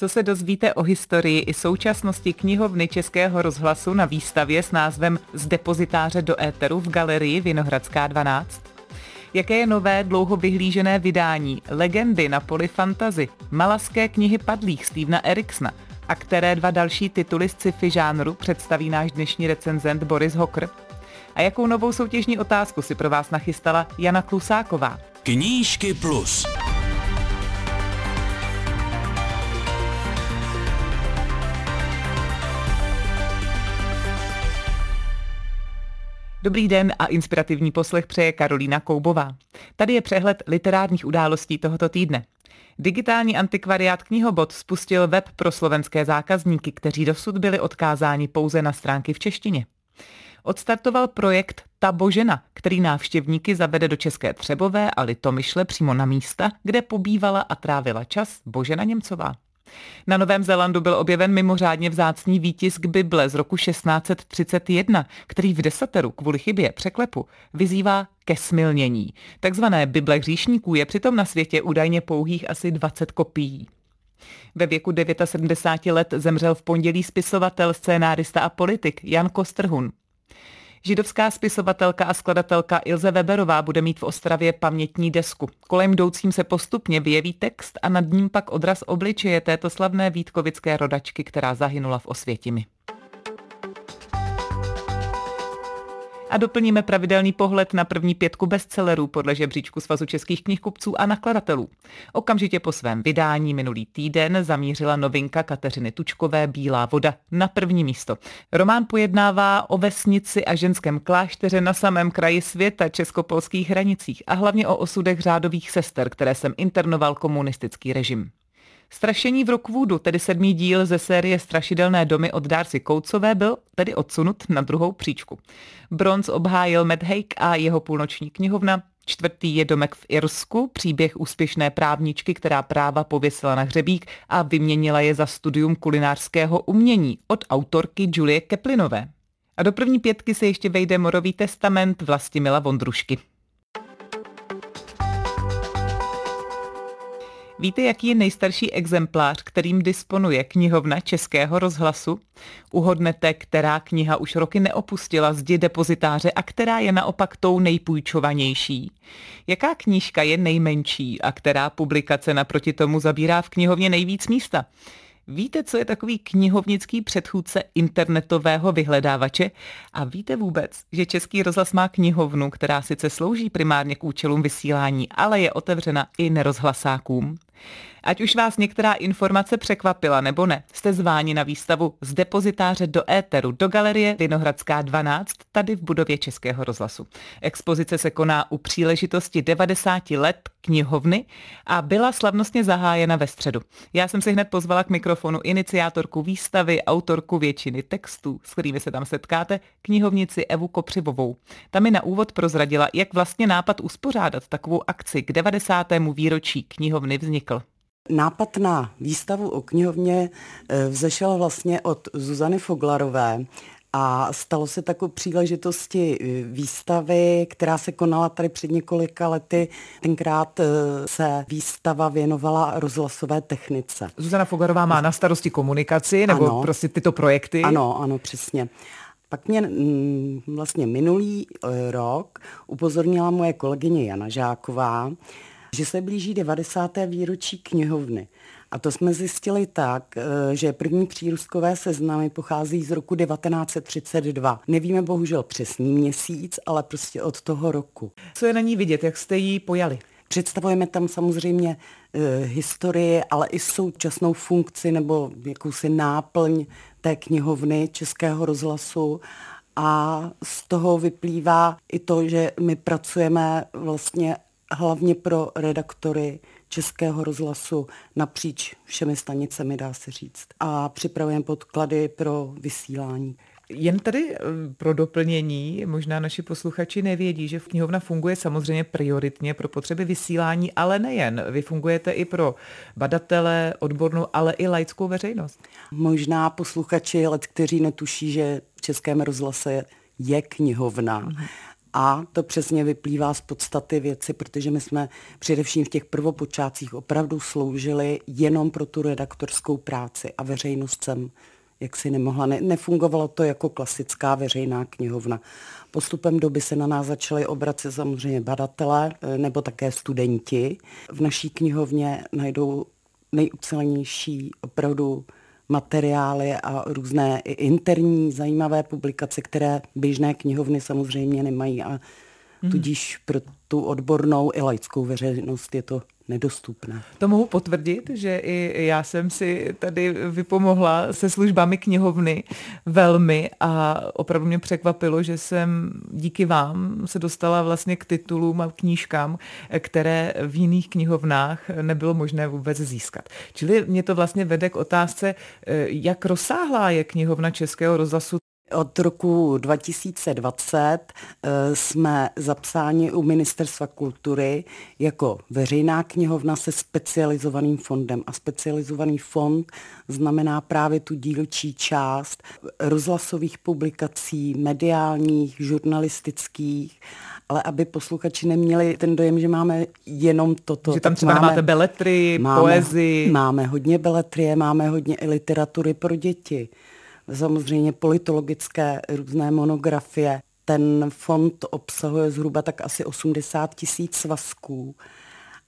Co se dozvíte o historii i současnosti knihovny Českého rozhlasu na výstavě s názvem Z depozitáře do éteru v galerii Vinohradská 12? Jaké je nové dlouho vyhlížené vydání Legendy na poli fantazy, Malazské knihy padlých Stevena Eriksona a které dva další tituly z sci-fi žánru představí náš dnešní recenzent Boris Hocker? A jakou novou soutěžní otázku si pro vás nachystala Jana Klusáková? Knížky plus. Dobrý den a inspirativní poslech přeje Karolina Koubová. Tady je přehled literárních událostí tohoto týdne. Digitální antikvariát Knihobot spustil web pro slovenské zákazníky, kteří dosud byli odkázáni pouze na stránky v češtině. Odstartoval projekt Ta Božena, který návštěvníky zavede do České Třebové a Litomyšle přímo na místa, kde pobývala a trávila čas Božena Němcová. Na Novém Zélandu byl objeven mimořádně vzácný výtisk Bible z roku 1631, který v desateru kvůli chybě překlepu vyzývá ke smilnění. Takzvané Bible hříšníků je přitom na světě údajně pouhých asi 20 kopií. Ve věku 79 let zemřel v pondělí spisovatel, scénárista a politik Jan Kostrhun. Židovská spisovatelka a skladatelka Ilze Weberová bude mít v Ostravě pamětní desku. Kolem jdoucím se postupně vyjeví text a nad ním pak odraz obličeje této slavné vítkovické rodačky, která zahynula v Osvětimi. A doplníme pravidelný pohled na první pětku bestsellerů podle žebříčku Svazu českých knihkupců a nakladatelů. Okamžitě po svém vydání minulý týden zamířila novinka Kateřiny Tučkové Bílá voda na první místo. Román pojednává o vesnici a ženském klášteře na samém kraji světa, česko-polských hranicích a hlavně o osudech řádových sester, které sem internoval komunistický režim. Strašení v Rockwoodu, tedy 7. díl ze série Strašidelné domy od Darcy Koucové, byl tedy odsunut na druhou příčku. Bronz obhájil Matt Haig a jeho Půlnoční knihovna, 4. je Domek v Irsku, příběh úspěšné právničky, která práva pověsila na hřebík a vyměnila je za studium kulinářského umění od autorky Julie Kaplinové. A do první pětky se ještě vejde Morový testament Vlastimila Vondrušky. Víte, jaký je nejstarší exemplář, kterým disponuje knihovna Českého rozhlasu? Uhodnete, která kniha už roky neopustila zdi depozitáře a která je naopak tou nejpůjčovanější? Jaká knížka je nejmenší a která publikace naproti tomu zabírá v knihovně nejvíc místa? Víte, co je takový knihovnický předchůdce internetového vyhledávače? A víte vůbec, že Český rozhlas má knihovnu, která sice slouží primárně k účelům vysílání, ale je otevřena i nerozhlasákům? Ať už vás některá informace překvapila nebo ne, jste zváni na výstavu Z depozitáře do éteru do galerie Vinohradská 12 tady v budově Českého rozhlasu. Expozice se koná u příležitosti 90 let knihovny a byla slavnostně zahájena ve středu. Já jsem si hned pozvala k mikrofonu iniciátorku výstavy, autorku většiny textů, s kterými se tam setkáte, knihovnici Evu Kopřivovou. Ta mi na úvod prozradila, jak vlastně nápad uspořádat takovou akci k 90. výročí knihovny vznikl. Nápad na výstavu o knihovně vzešel vlastně od Zuzany Foglarové a stalo se tak u příležitosti výstavy, která se konala tady před několika lety. Tenkrát se výstava věnovala rozhlasové technice. Zuzana Foglarová má na starosti komunikaci nebo ano, prostě tyto projekty? Ano, přesně. Pak mě vlastně minulý rok upozornila moje kolegyně Jana Žáková, že se blíží 90. výročí knihovny. A to jsme zjistili tak, že první přírůstkové seznamy pochází z roku 1932. Nevíme bohužel přesný měsíc, ale prostě od toho roku. Co je na ní vidět, jak jste ji pojali? Představujeme tam samozřejmě historii, ale i současnou funkci nebo jakousi náplň té knihovny Českého rozhlasu. A z toho vyplývá i to, že my pracujeme vlastně hlavně pro redaktory Českého rozhlasu napříč všemi stanicemi, dá se říct. A připravujeme podklady pro vysílání. Jen tady pro doplnění, možná naši posluchači nevědí, že knihovna funguje samozřejmě prioritně pro potřeby vysílání, ale nejen. Vy fungujete i pro badatele, odbornou, ale i laickou veřejnost. Možná posluchači, kteří netuší, že v Českém rozhlase je knihovna. A to přesně vyplývá z podstaty věci, protože my jsme především v těch prvopočátcích opravdu sloužili jenom pro tu redaktorskou práci a veřejnost jsem jaksi nemohla. Nefungovalo to jako klasická veřejná knihovna. Postupem doby se na nás začaly obracet samozřejmě badatelé nebo také studenti. V naší knihovně najdou nejucelenější opravdu materiály a různé i interní zajímavé publikace, které běžné knihovny samozřejmě nemají a tudíž pro tu odbornou i laickou veřejnost je to nedostupné. To mohu potvrdit, že i já jsem si tady vypomohla se službami knihovny velmi a opravdu mě překvapilo, že jsem díky vám se dostala vlastně k titulům a knížkám, které v jiných knihovnách nebylo možné vůbec získat. Čili mě to vlastně vede k otázce, jak rozsáhlá je knihovna Českého rozhlasu. Od roku 2020 jsme zapsáni u Ministerstva kultury jako veřejná knihovna se specializovaným fondem. A specializovaný fond znamená právě tu dílčí část rozhlasových publikací, mediálních, žurnalistických, ale aby posluchači neměli ten dojem, že máme jenom toto. Že tam třeba máte beletry, poezii. Máme hodně beletrie, máme hodně i literatury pro děti. Samozřejmě politologické různé monografie. Ten fond obsahuje zhruba tak asi 80 000 svazků.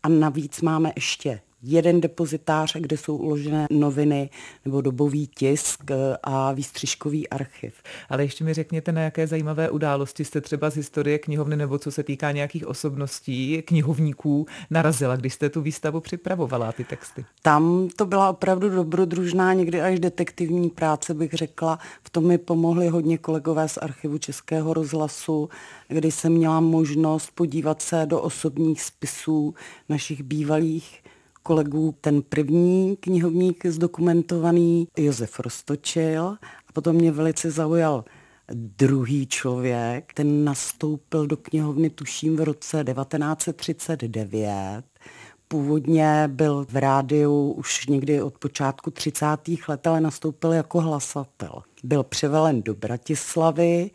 A navíc máme ještě jeden depozitář, kde jsou uložené noviny nebo dobový tisk a výstřižkový archiv. Ale ještě mi řekněte, na jaké zajímavé události jste třeba z historie knihovny nebo co se týká nějakých osobností knihovníků narazila, když jste tu výstavu připravovala, ty texty. Tam to byla opravdu dobrodružná, někdy až detektivní práce, bych řekla. V tom mi pomohli hodně kolegové z archivu Českého rozhlasu, kdy jsem měla možnost podívat se do osobních spisů našich bývalých kolegů. Ten první knihovník zdokumentovaný Josef Roztočil a potom mě velice zaujal druhý člověk. Ten nastoupil do knihovny tuším v roce 1939. Původně byl v rádiu už někdy od počátku 30. let, ale nastoupil jako hlasatel. Byl převelen do Bratislavy,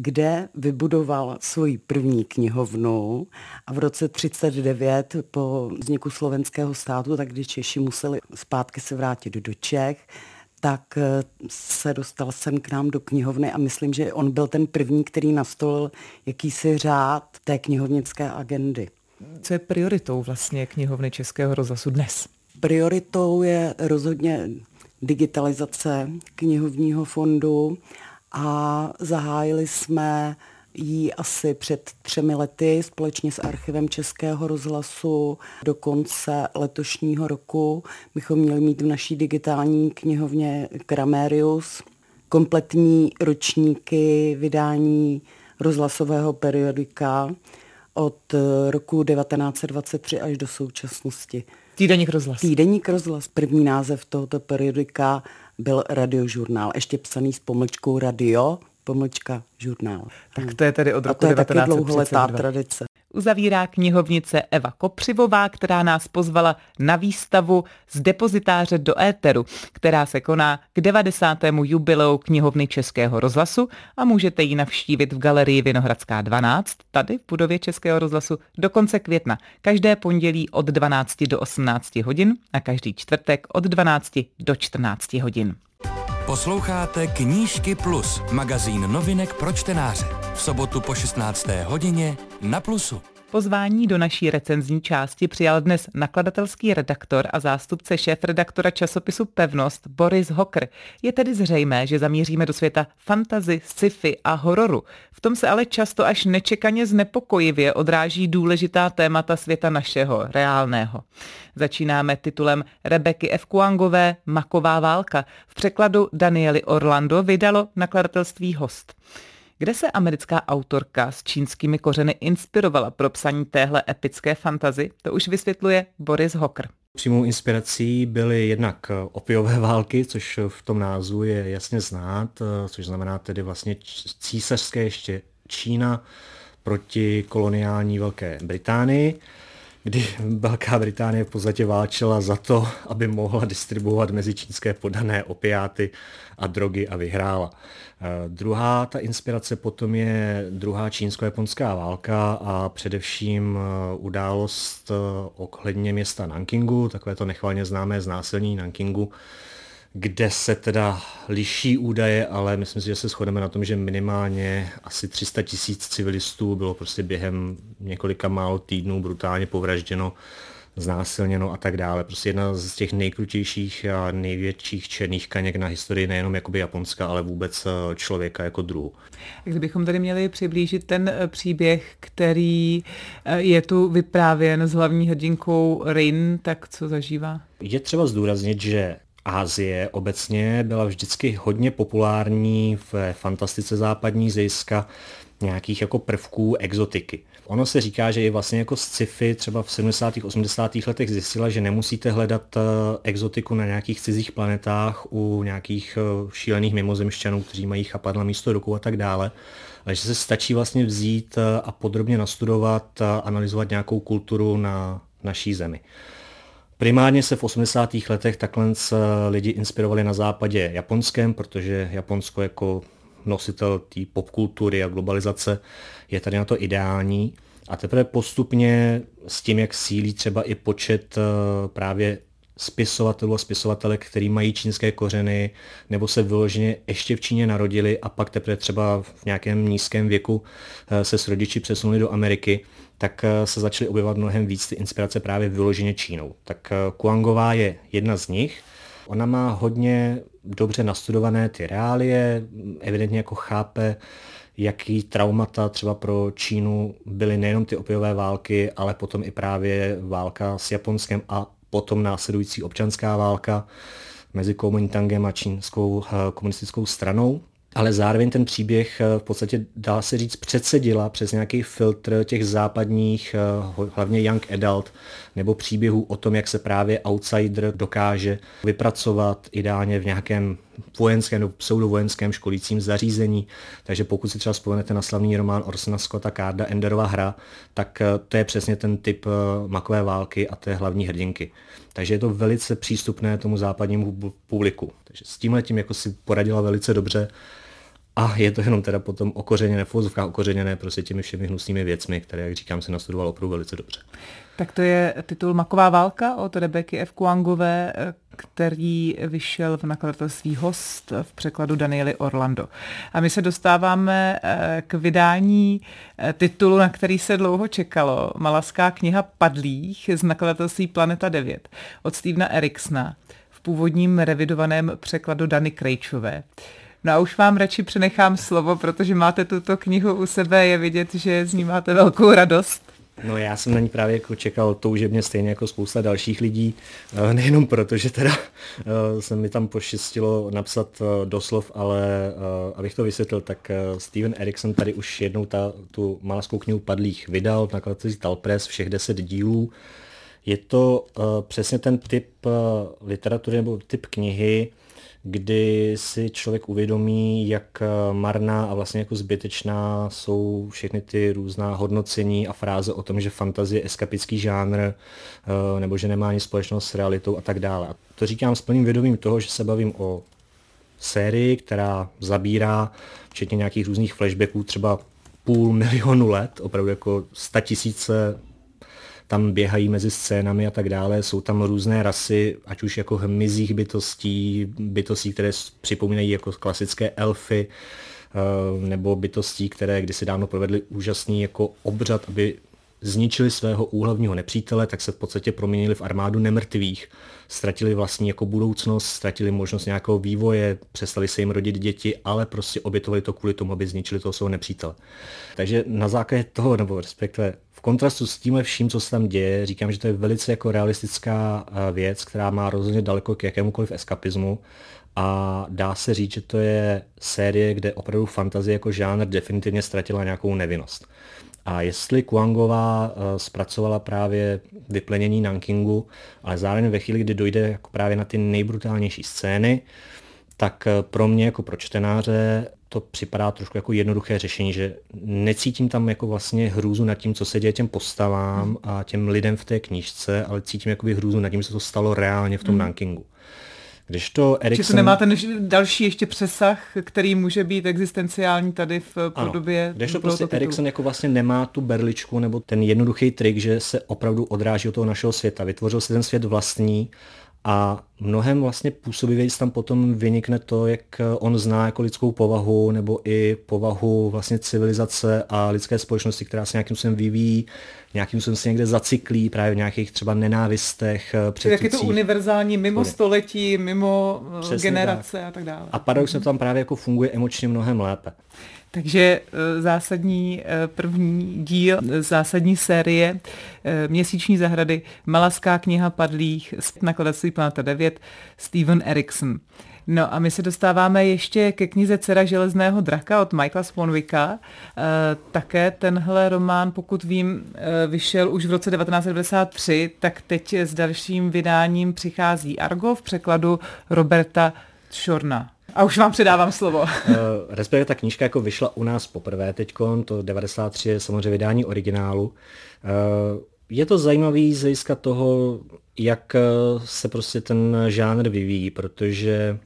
kde vybudoval svoji první knihovnu a v roce 1939 po vzniku slovenského státu, tak když Češi museli zpátky se vrátit do Čech, tak se dostal sem k nám do knihovny a myslím, že on byl ten první, který nastolil jakýsi řád té knihovnické agendy. Co je prioritou vlastně knihovny Českého rozhlasu dnes? Prioritou je rozhodně digitalizace knihovního fondu a zahájili jsme ji asi před 3 lety společně s archivem Českého rozhlasu. Do konce letošního roku bychom měli mít v naší digitální knihovně Kramerius kompletní ročníky vydání rozhlasového periodika od roku 1923 až do současnosti. Týdeník Rozhlas. Týdeník Rozhlas. První název tohoto periodika byl radiožurnál, ještě psaný s pomlčkou radio, pomlčka žurnál. Tak to je tedy od roku 1932. A to je taky dlouholetá tradice. Uzavírá knihovnice Eva Kopřivová, která nás pozvala na výstavu z depozitáře do éteru, která se koná k 90. jubileu knihovny Českého rozhlasu a můžete ji navštívit v galerii Vinohradská 12, tady v budově Českého rozhlasu do konce května. Každé pondělí od 12 do 18 hodin a každý čtvrtek od 12 do 14 hodin. Posloucháte Knížky Plus, magazín novinek pro čtenáře. V sobotu po 16. hodině na Plusu. Pozvání do naší recenzní části přijal dnes nakladatelský redaktor a zástupce šéfredaktora časopisu Pevnost Boris Hocker. Je tedy zřejmé, že zamíříme do světa fantasy, sci-fi a hororu. V tom se ale často až nečekaně znepokojivě odráží důležitá témata světa našeho, reálného. Začínáme titulem Rebeky F. Kuangové Maková válka. V překladu Daniely Orlando vydalo nakladatelství Host. Kde se americká autorka s čínskými kořeny inspirovala pro psaní téhle epické fantasy, to už vysvětluje Boris Hocker. Přímou inspirací byly jednak opiové války, což v tom názvu je jasně znát, což znamená tedy vlastně císařské ještě Čína proti koloniální Velké Británii. kdy Velká Británie v podstatě válčila za to, aby mohla distribuovat mezičínské podané opiáty a drogy a vyhrála. Druhá ta inspirace potom je druhá čínsko-japonská válka a především událost ohledně města Nankingu, takové to nechvalně známé znásilnění Nankingu, kde se teda liší údaje, ale myslím si, že se shodneme na tom, že minimálně asi 300 000 civilistů bylo prostě během několika málo týdnů brutálně povražděno, znásilněno a tak dále. Prostě jedna z těch nejkrutějších a největších černých kaněk na historii nejenom jakoby Japonska, ale vůbec člověka jako druhu. Kdybychom tady měli přiblížit ten příběh, který je tu vyprávěn s hlavní hrdinkou Rin, tak co zažívá? Je třeba zdůraznit, že Asie obecně byla vždycky hodně populární v fantastice západní z hlediska nějakých jako prvků exotiky. Ono se říká, že i vlastně jako sci-fi třeba v 70. 80. letech zjistila, že nemusíte hledat exotiku na nějakých cizích planetách u nějakých šílených mimozemšťanů, kteří mají chapadla místo rukou a tak dále, ale že se stačí vlastně vzít a podrobně nastudovat a analyzovat nějakou kulturu na naší zemi. Primárně se v 80. letech takhle lidi inspirovali na západě japonském, protože Japonsko jako nositel té popkultury a globalizace je tady na to ideální. A teprve postupně s tím, jak sílí třeba i počet právě spisovatelů a spisovatelek, který mají čínské kořeny, nebo se vyloženě ještě v Číně narodili a pak teprve třeba v nějakém nízkém věku se s rodiči přesunuli do Ameriky, tak se začaly objevovat mnohem víc ty inspirace právě vyloženě Čínou. Tak Kuangová je jedna z nich. Ona má hodně dobře nastudované ty reálie, evidentně jako chápe, jaký traumata třeba pro Čínu byly nejenom ty opiové války, ale potom i právě válka s Japonskem a potom následující občanská válka mezi Kuomintangem a čínskou komunistickou stranou. Ale zároveň ten příběh v podstatě, dá se říct, předsedila přes nějaký filtr těch západních, hlavně young adult, nebo příběhů o tom, jak se právě outsider dokáže vypracovat ideálně v nějakém vojenském nebo pseudovojenském školícím zařízení. Takže pokud si třeba vzpomenete na slavný román Orsona Scotta Carda Enderova hra, tak to je přesně ten typ Makové války a té hlavní hrdinky. Takže je to velice přístupné tomu západnímu publiku. Takže s tímhletím jako si poradila velice dobře. A je to jenom teda potom okořeněné, v ozovkách okořeněné prostě těmi všemi hnusnými věcmi, které, jak říkám, se nastudoval opravdu velice dobře. Tak to je titul Maková válka od Rebeky F. Kuangové, který vyšel v nakladatelství Host v překladu Daniely Orlando. A my se dostáváme k vydání titulu, na který se dlouho čekalo. Malazská kniha padlých z nakladatelství Planeta 9 od Stevena Eriksona v původním revidovaném překladu Dany Krejčové. No a už vám radši přenechám slovo, protože máte tuto knihu u sebe, je vidět, že z ní máte velkou radost. No já jsem na ní právě jako čekal toužebně stejně jako spousta dalších lidí, nejenom proto, že teda se mi tam poštěstilo napsat doslov, ale abych to vysvětlil, tak Steven Erikson tady už jednou tu Malazskou knihu padlých vydal v nakladatelství Talpress, všech 10 dílů. Je to přesně ten typ literatury nebo typ knihy, kdy si člověk uvědomí, jak marná a vlastně jako zbytečná jsou všechny ty různá hodnocení a fráze o tom, že fantazie je eskapický žánr, nebo že nemá nic společného s realitou a tak dále. A to říkám s plným vědomím toho, že se bavím o sérii, která zabírá včetně nějakých různých flashbacků třeba 500 000 let, opravdu jako 100 000 tam běhají mezi scénami a tak dále, jsou tam různé rasy, ať už jako hmyzích bytostí, které připomínají jako klasické elfy, nebo bytostí, které kdysi dávno provedly úžasný jako obřad, aby zničili svého úhlavního nepřítele, tak se v podstatě proměnili v armádu nemrtvých, ztratili vlastní jako budoucnost, ztratili možnost nějakého vývoje, přestali se jim rodit děti, ale prostě obětovali to kvůli tomu, aby zničili toho svého nepřítele. Takže na základě toho, nebo respektive v kontrastu s tímhle vším, co se tam děje, říkám, že to je velice jako realistická věc, která má rozhodně daleko k jakémukoliv eskapismu a dá se říct, že to je série, kde opravdu fantazie jako žánr definitivně ztratila nějakou nevinnost. A jestli Kuangová zpracovala právě vyplenění Nankingu, ale zároveň ve chvíli, kdy dojde jako právě na ty nejbrutálnější scény, tak pro mě jako pro čtenáře to připadá trošku jako jednoduché řešení, že necítím tam jako vlastně hrůzu nad tím, co se děje těm postavám a těm lidem v té knížce, ale cítím jakoby hrůzu nad tím, co to stalo reálně v tom nankingu. Když to Erikson... Či to nemá ten další ještě přesah, který může být existenciální tady v podobě... Ano, když to prostě Erikson jako vlastně nemá tu berličku nebo ten jednoduchý trik, že se opravdu odráží od toho našeho světa. Vytvořil si ten svět vlastní a mnohem vlastně působivěji tam potom vynikne to, jak on zná jako lidskou povahu nebo i povahu vlastně civilizace a lidské společnosti, která se nějakým způsobem vyvíjí, nějakým způsobem se někde zacyklí právě v nějakých třeba nenávistech, předsudcích. Jak je to univerzální mimo století, mimo přesně generace tak. A tak dále. A paradoxně tam právě jako funguje emočně mnohem lépe. Takže zásadní první díl zásadní série Měsíční zahrady, Malazská kniha padlých, nakladatelství Planeta 9, Steven Erikson. No a my se dostáváme ještě ke knize Dcera železného draka od Michaela Swanwicka. Také tenhle román, pokud vím, vyšel už v roce 1993, tak teď s dalším vydáním přichází Argo v překladu Roberta Šorna. A už vám předávám slovo. Respektive ta knížka jako vyšla u nás poprvé teďkon, to 93 je samozřejmě vydání originálu. Je to zajímavý z hlediska toho, jak se prostě ten žánr vyvíjí, protože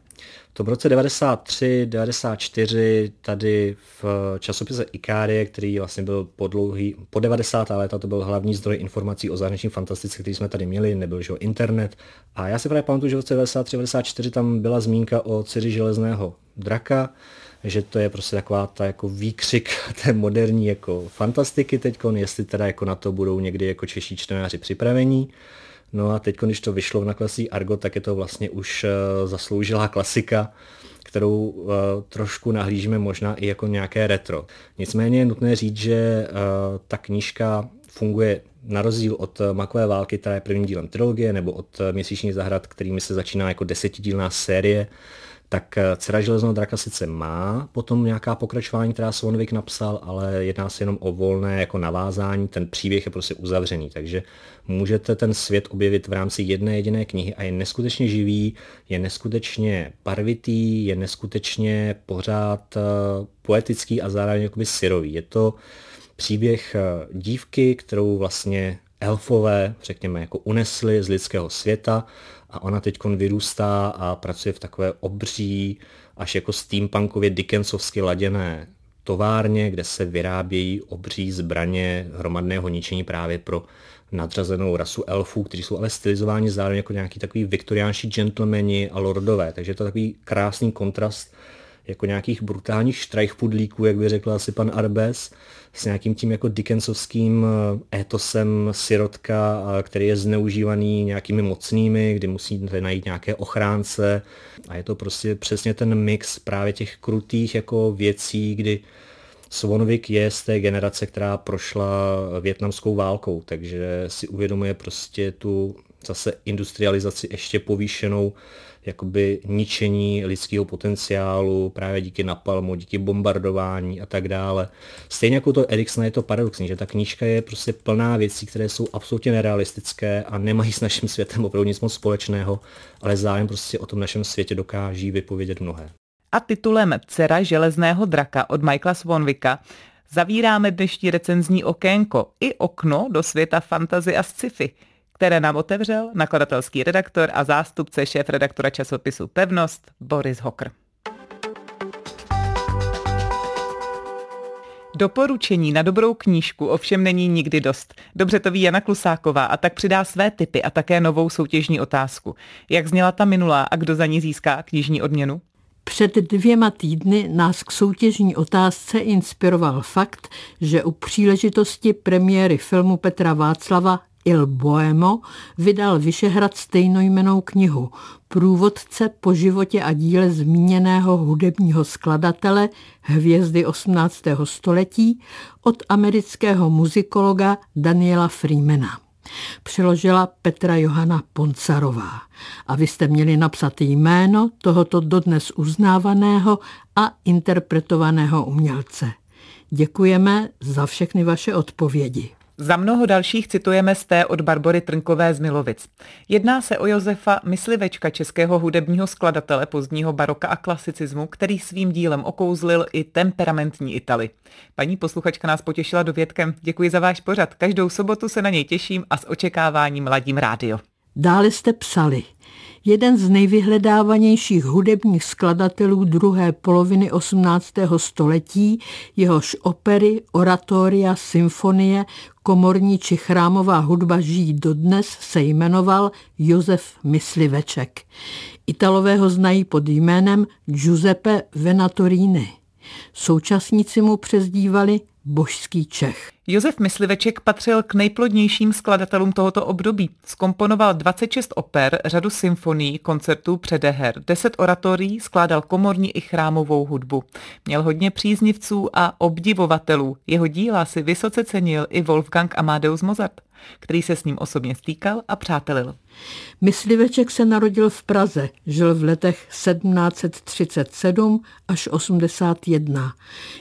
v tom roce 93, 94 tady v časopise Ikárie, který vlastně byl po 90. léta, to byl hlavní zdroj informací o zahraniční fantastice, který jsme tady měli, nebyl že internet. A já si právě pamatuju, že v roce 93, 94 tam byla zmínka o Dceři železného draka, že to je prostě taková ta jako výkřik té moderní jako fantastiky teďkon, jestli teda jako na to budou někdy jako čeští čtenáři připravení. No a teď, když to vyšlo v nakladatelství Argo, tak je to vlastně už zasloužilá klasika, kterou trošku nahlížíme možná i jako nějaké retro. Nicméně je nutné říct, že ta knížka funguje na rozdíl od Makové války, která je prvním dílem trilogie, nebo od Měsíčních zahrad, kterými se začíná jako 10dílná série, tak Dcera železného draka sice má potom nějaká pokračování, která Swanwick napsal, ale jedná se jenom o volné jako navázání, ten příběh je prostě uzavřený, takže můžete ten svět objevit v rámci jedné jediné knihy a je neskutečně živý, je neskutečně barvitý, je neskutečně pořád poetický a zároveň jakoby syrový. Je to příběh dívky, kterou vlastně elfové, řekněme, jako unesli z lidského světa a ona teďkon vyrůstá a pracuje v takové obří, až jako steampunkově dickensovsky laděné továrně, kde se vyrábějí obří zbraně hromadného ničení právě pro nadřazenou rasu elfů, kteří jsou ale stylizováni zároveň jako nějaký takový viktoriánští gentlemani a lordové. Takže to je takový krásný kontrast jako nějakých brutálních štrajchpudlíků, jak by řekl asi pan Arbes, s nějakým tím jako dickensovským étosem sirotka, který je zneužívaný nějakými mocnými, kdy musí najít nějaké ochránce. A je to prostě přesně ten mix právě těch krutých jako věcí, kdy Swanwick je z té generace, která prošla vietnamskou válkou, takže si uvědomuje prostě tu zase industrializaci ještě povýšenou, jakoby ničení lidského potenciálu právě díky napalmu, díky bombardování a tak dále. Stejně jako to Eriksona je to paradoxní, že ta knížka je prostě plná věcí, které jsou absolutně nerealistické a nemají s naším světem opravdu nic moc společného, ale zároveň prostě o tom našem světě dokáží vypovědět mnohé. A titulem Dcera železného draka od Michaela Swanwicka zavíráme dnešní recenzní okénko i okno do světa fantasy a sci-fi, které nám otevřel nakladatelský redaktor a zástupce šéfredaktora časopisu Pevnost Boris Hocker. Doporučení na dobrou knížku ovšem není nikdy dost. Dobře to ví Jana Klusáková a tak přidá své tipy a také novou soutěžní otázku. Jak zněla ta minulá a kdo za ní získá knižní odměnu? Před 2 týdny nás k soutěžní otázce inspiroval fakt, že u příležitosti premiéry filmu Petra Václava Il Boemo vydal Vyšehrad stejnojmennou knihu, průvodce po životě a díle zmíněného hudebního skladatele, hvězdy 18. století, od amerického muzikologa Daniela Freemana. Přeložila Petra Johana Poncarová. A vy jste měli napsat jméno tohoto dodnes uznávaného a interpretovaného umělce. Děkujeme za všechny vaše odpovědi. Za mnoho dalších citujeme z té od Barbory Trnkové z Milovic. Jedná se o Josefa Myslivečka, českého hudebního skladatele pozdního baroka a klasicismu, který svým dílem okouzlil i temperamentní Italy. Paní posluchačka nás potěšila dovětkem. Děkuji za váš pořad. Každou sobotu se na něj těším a s očekáváním ladím rádio. Dále jste psali. Jeden z nejvyhledávanějších hudebních skladatelů druhé poloviny 18. století, jehož opery, oratoria, symfonie, komorní či chrámová hudba žijí dodnes, se jmenoval Josef Mysliveček. Italové ho znají pod jménem Giuseppe Venatorini. Současníci mu přezdívali Božský Čech. Josef Mysliveček patřil k nejplodnějším skladatelům tohoto období. Zkomponoval 26 oper, řadu symfonií, koncertů, předeher, 10 oratorií, skládal komorní i chrámovou hudbu. Měl hodně příznivců a obdivovatelů. Jeho díla si vysoce cenil i Wolfgang Amadeus Mozart, který se s ním osobně stýkal a přátelil. Mysliveček se narodil v Praze, žil v letech 1737 až 81.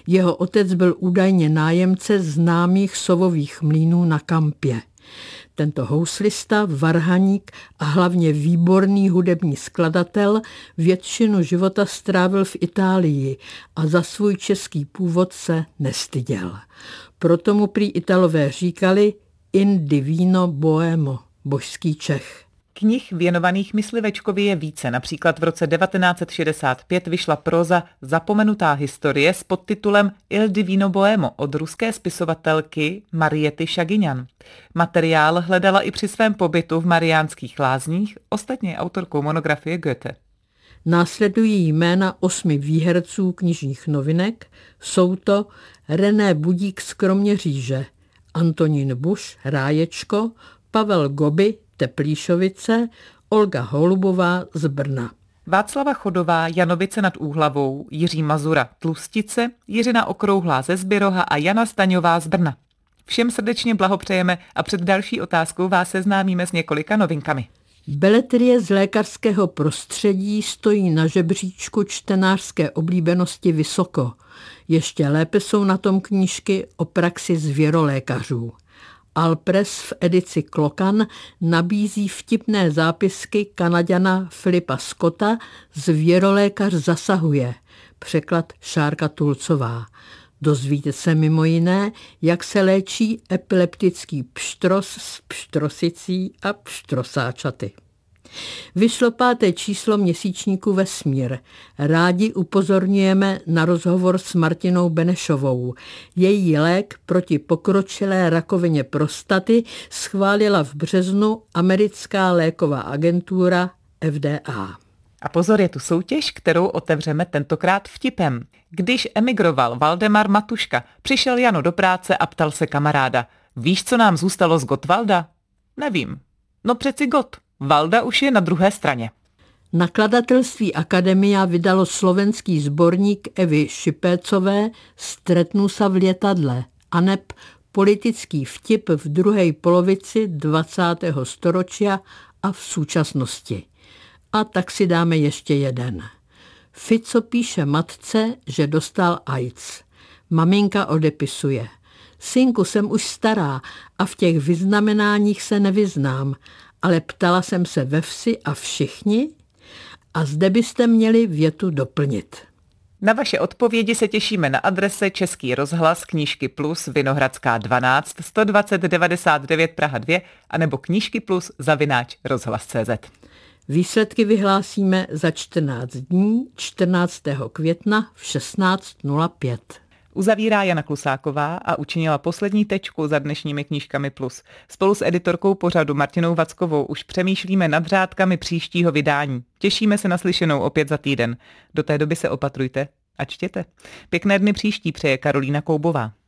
Jeho otec byl údajně nájemce známých sovových mlýnů na Kampě. Tento houslista, varhaník a hlavně výborný hudební skladatel většinu života strávil v Itálii a za svůj český původ se nestyděl. Proto mu prý Italové říkali Il Divino Boemo, Božský Čech. Knih věnovaných Myslivečkovi je více. Například v roce 1965 vyšla próza Zapomenutá historie s podtitulem Il Divino Boemo od ruské spisovatelky Mariety Šagiňan. Materiál hledala i při svém pobytu v Mariánských lázních, ostatně autorkou monografie Goethe. Následují jména 8 výherců knižních novinek. Jsou to René Budík z Kroměříže, Antonín Buš, Ráječko, Pavel Goby, Teplíšovice, Olga Holubová z Brna. Václava Chodová, Janovice nad Úhlavou, Jiří Mazura, Tlustice, Jiřina Okrouhlá ze Zbiroha a Jana Staňová z Brna. Všem srdečně blahopřejeme a před další otázkou vás seznámíme s několika novinkami. Beletrie z lékařského prostředí stojí na žebříčku čtenářské oblíbenosti vysoko. Ještě lépe jsou na tom knížky o praxi zvěrolékařů. Alpres v edici Klokan nabízí vtipné zápisky Kanaďana Filipa Scotta Zvěrolékař zasahuje, překlad Šárka Tulcová. Dozvíte se mimo jiné, jak se léčí epileptický pštros s pštrosicí a pštrosáčaty. Vyšlo 5. číslo měsíčníku Vesmír. Rádi upozorňujeme na rozhovor s Martinou Benešovou. Její lék proti pokročilé rakovině prostaty schválila v březnu americká léková agentura FDA. A pozor, je tu soutěž, kterou otevřeme tentokrát vtipem. Když emigroval Valdemar Matuška, přišel Jano do práce a ptal se kamaráda. Víš, co nám zůstalo z Gottwalda? Nevím. No přeci Gott. Valda už je na druhé straně. Nakladatelství Akademia vydalo slovenský sborník Evy Šipécové Stretnu sa v lietadle, aneb politický vtip v druhé polovici 20. storočia a v současnosti. A tak si dáme ještě jeden. Fico píše matce, že dostal AIDS. Maminka odepisuje. Synku, jsem už stará a v těch vyznamenáních se nevyznám, ale ptala jsem se ve vsi a všichni a zde byste měli větu doplnit. Na vaše odpovědi se těšíme na adrese Český rozhlas, Knížky Plus, Vinohradská 12, 120 99 Praha 2 anebo knížkyplus@rozhlas.cz. Výsledky vyhlásíme za 14 dní, 14. května v 16:05. Uzavírá Jana Klusáková a učinila poslední tečku za dnešními Knížkami Plus. Spolu s editorkou pořadu Martinou Vackovou už přemýšlíme nad řádkami příštího vydání. Těšíme se na slyšenou opět za týden. Do té doby se opatrujte a čtěte. Pěkné dny příští přeje Karolina Koubová.